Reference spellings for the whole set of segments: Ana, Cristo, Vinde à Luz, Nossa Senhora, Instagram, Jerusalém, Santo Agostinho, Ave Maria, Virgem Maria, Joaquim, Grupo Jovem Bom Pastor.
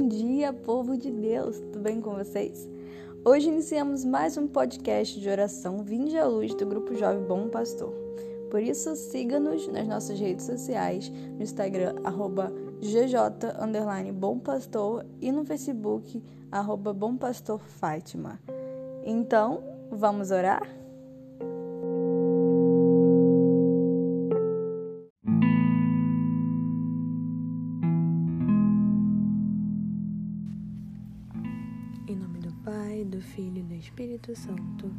Bom dia, povo de Deus! Tudo bem com vocês? Hoje iniciamos mais um podcast de oração Vinde à Luz do Grupo Jovem Bom Pastor. Por isso, siga-nos nas nossas redes sociais, no Instagram, @gj_bompastor e no Facebook, @bompastorfátima. Então, vamos orar? Em nome do Pai, do Filho e do Espírito Santo.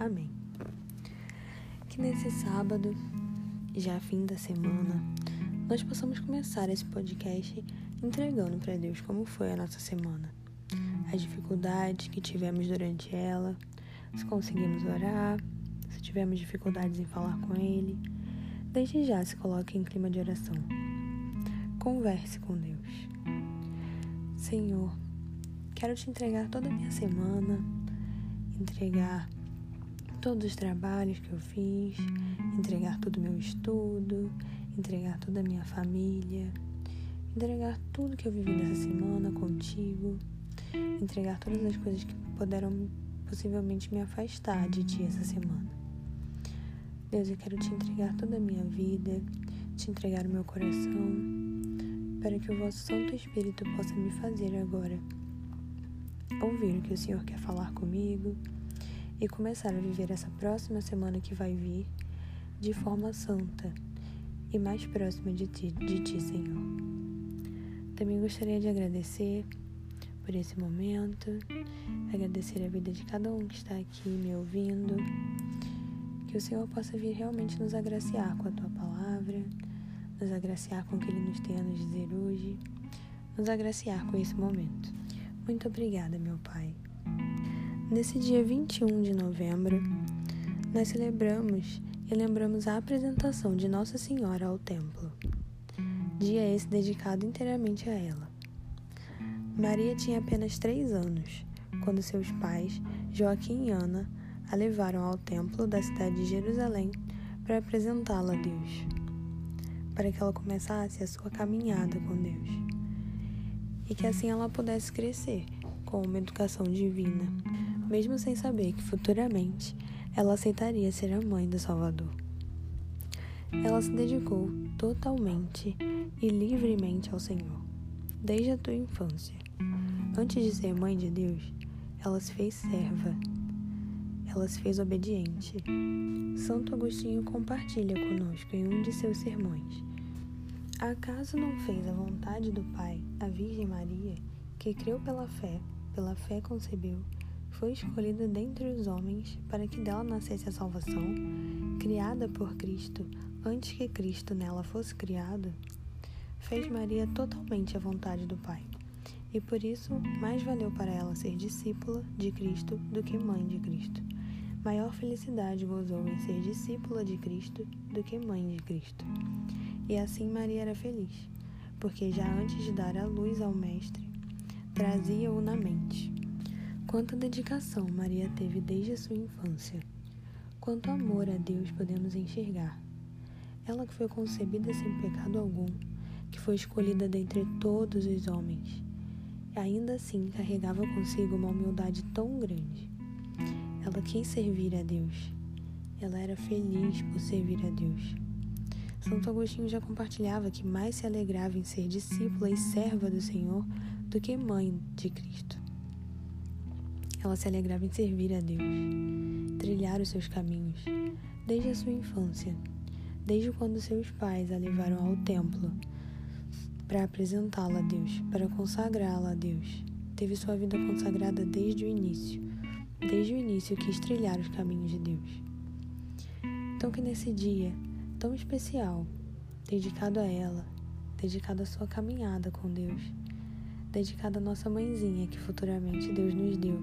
Amém. Que nesse sábado, já fim da semana, nós possamos começar esse podcast entregando para Deus como foi a nossa semana, as dificuldades que tivemos durante ela, se conseguimos orar, se tivemos dificuldades em falar com Ele. Desde já se coloque em clima de oração. Converse com Deus. Senhor, quero te entregar toda a minha semana, entregar todos os trabalhos que eu fiz, entregar todo o meu estudo, entregar toda a minha família, entregar tudo que eu vivi nessa semana contigo, entregar todas as coisas que puderam possivelmente me afastar de ti essa semana. Deus, eu quero te entregar toda a minha vida, te entregar o meu coração, para que o vosso Santo Espírito possa me fazer agora ouvir o que o Senhor quer falar comigo e começar a viver essa próxima semana que vai vir de forma santa e mais próxima de ti, Senhor. Também gostaria de agradecer por esse momento, agradecer a vida de cada um que está aqui me ouvindo, que o Senhor possa vir realmente nos agraciar com a Tua Palavra, nos agraciar com o que Ele nos tem a nos dizer hoje, nos agraciar com esse momento. Muito obrigada, meu Pai. Nesse dia 21 de novembro, nós celebramos e lembramos a apresentação de Nossa Senhora ao Templo, dia esse dedicado inteiramente a ela. Maria tinha apenas 3 anos, quando seus pais, Joaquim e Ana, a levaram ao Templo da cidade de Jerusalém para apresentá-la a Deus, para que ela começasse a sua caminhada com Deus, e que assim ela pudesse crescer com uma educação divina, mesmo sem saber que futuramente ela aceitaria ser a mãe do Salvador. Ela se dedicou totalmente e livremente ao Senhor, desde a tua infância. Antes de ser mãe de Deus, ela se fez serva, ela se fez obediente. Santo Agostinho compartilha conosco em um de seus sermões: acaso não fez a vontade do Pai, a Virgem Maria, que creu pela fé concebeu, foi escolhida dentre os homens para que dela nascesse a salvação, criada por Cristo, antes que Cristo nela fosse criado? Fez Maria totalmente a vontade do Pai, e por isso mais valeu para ela ser discípula de Cristo do que mãe de Cristo. Maior felicidade gozou em ser discípula de Cristo do que mãe de Cristo. E assim Maria era feliz, porque já antes de dar a luz ao Mestre, trazia-o na mente. Quanta dedicação Maria teve desde a sua infância. Quanto amor a Deus podemos enxergar. Ela que foi concebida sem pecado algum, que foi escolhida dentre todos os homens, e ainda assim carregava consigo uma humildade tão grande. Ela quis servir a Deus. Ela era feliz por servir a Deus. Santo Agostinho já compartilhava que mais se alegrava em ser discípula e serva do Senhor do que mãe de Cristo. Ela se alegrava em servir a Deus, trilhar os seus caminhos, desde a sua infância, desde quando seus pais a levaram ao templo para apresentá-la a Deus, para consagrá-la a Deus. Teve sua vida consagrada desde o início quis trilhar os caminhos de Deus. Então que nesse dia tão especial, dedicado a ela, dedicado à sua caminhada com Deus, dedicado à nossa mãezinha que futuramente Deus nos deu,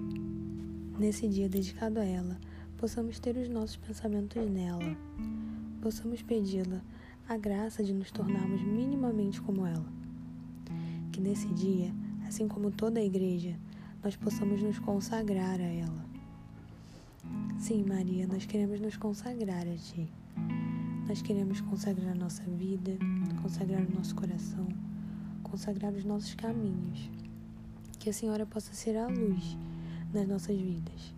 nesse dia dedicado a ela, possamos ter os nossos pensamentos nela, possamos pedi-la a graça de nos tornarmos minimamente como ela. Que nesse dia, assim como toda a igreja, nós possamos nos consagrar a ela. Sim, Maria, nós queremos nos consagrar a Ti. Nós queremos consagrar a nossa vida, consagrar o nosso coração, consagrar os nossos caminhos, que a Senhora possa ser a luz nas nossas vidas,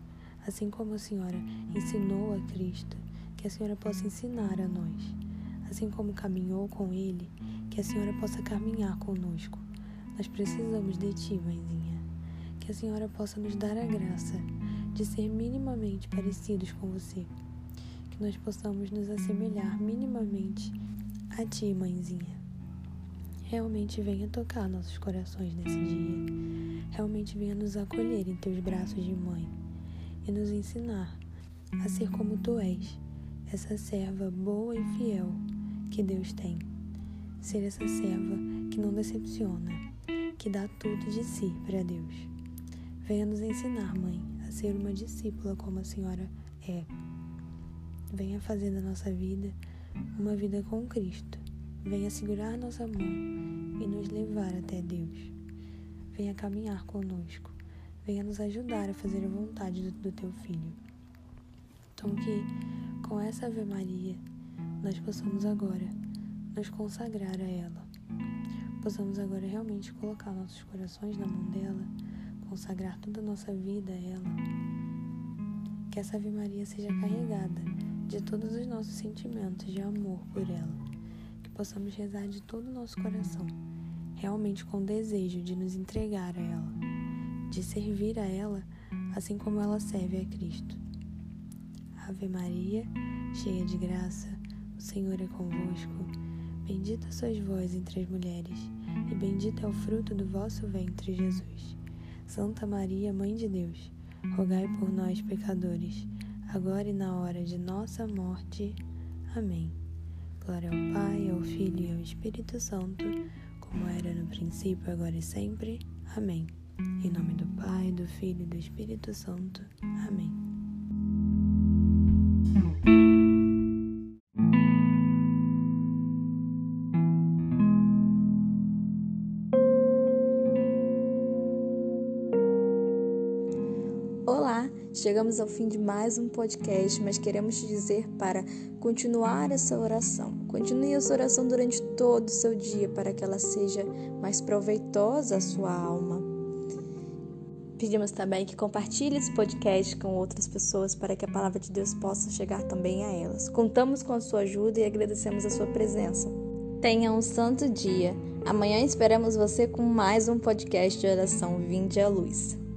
assim como a Senhora ensinou a Cristo, que a Senhora possa ensinar a nós, assim como caminhou com Ele, que a Senhora possa caminhar conosco. Nós precisamos de Ti, Mãezinha, que a Senhora possa nos dar a graça de ser minimamente parecidos com Você, que nós possamos nos assemelhar minimamente a Ti, Mãezinha. Realmente venha tocar nossos corações nesse dia. Realmente venha nos acolher em Teus braços de Mãe e nos ensinar a ser como Tu és, essa serva boa e fiel que Deus tem. Ser essa serva que não decepciona, que dá tudo de si para Deus. Venha nos ensinar, Mãe, a ser uma discípula como a Senhora é. Venha fazer da nossa vida uma vida com Cristo. Venha segurar nossa mão e nos levar até Deus. Venha caminhar conosco. Venha nos ajudar a fazer a vontade do Teu Filho. Então que, com essa Ave Maria, nós possamos agora nos consagrar a ela. Possamos agora realmente colocar nossos corações na mão dela, consagrar toda a nossa vida a ela. Que essa Ave Maria seja carregada de todos os nossos sentimentos de amor por ela. Possamos rezar de todo o nosso coração, realmente com desejo de nos entregar a ela, de servir a ela, assim como ela serve a Cristo. Ave Maria, cheia de graça, o Senhor é convosco. Bendita sois vós entre as mulheres, e bendito é o fruto do vosso ventre, Jesus. Santa Maria, Mãe de Deus, rogai por nós, pecadores, agora e na hora de nossa morte. Amém. Glória ao Pai, ao Filho e ao Espírito Santo, como era no princípio, agora e sempre. Amém. Em nome do Pai, do Filho e do Espírito Santo. Amém. Olá! Chegamos ao fim de mais um podcast, mas queremos te dizer para continuar essa oração. Continue essa oração durante todo o seu dia para que ela seja mais proveitosa à sua alma. Pedimos também que compartilhe esse podcast com outras pessoas para que a palavra de Deus possa chegar também a elas. Contamos com a sua ajuda e agradecemos a sua presença. Tenha um santo dia. Amanhã esperamos você com mais um podcast de oração Vinde à Luz.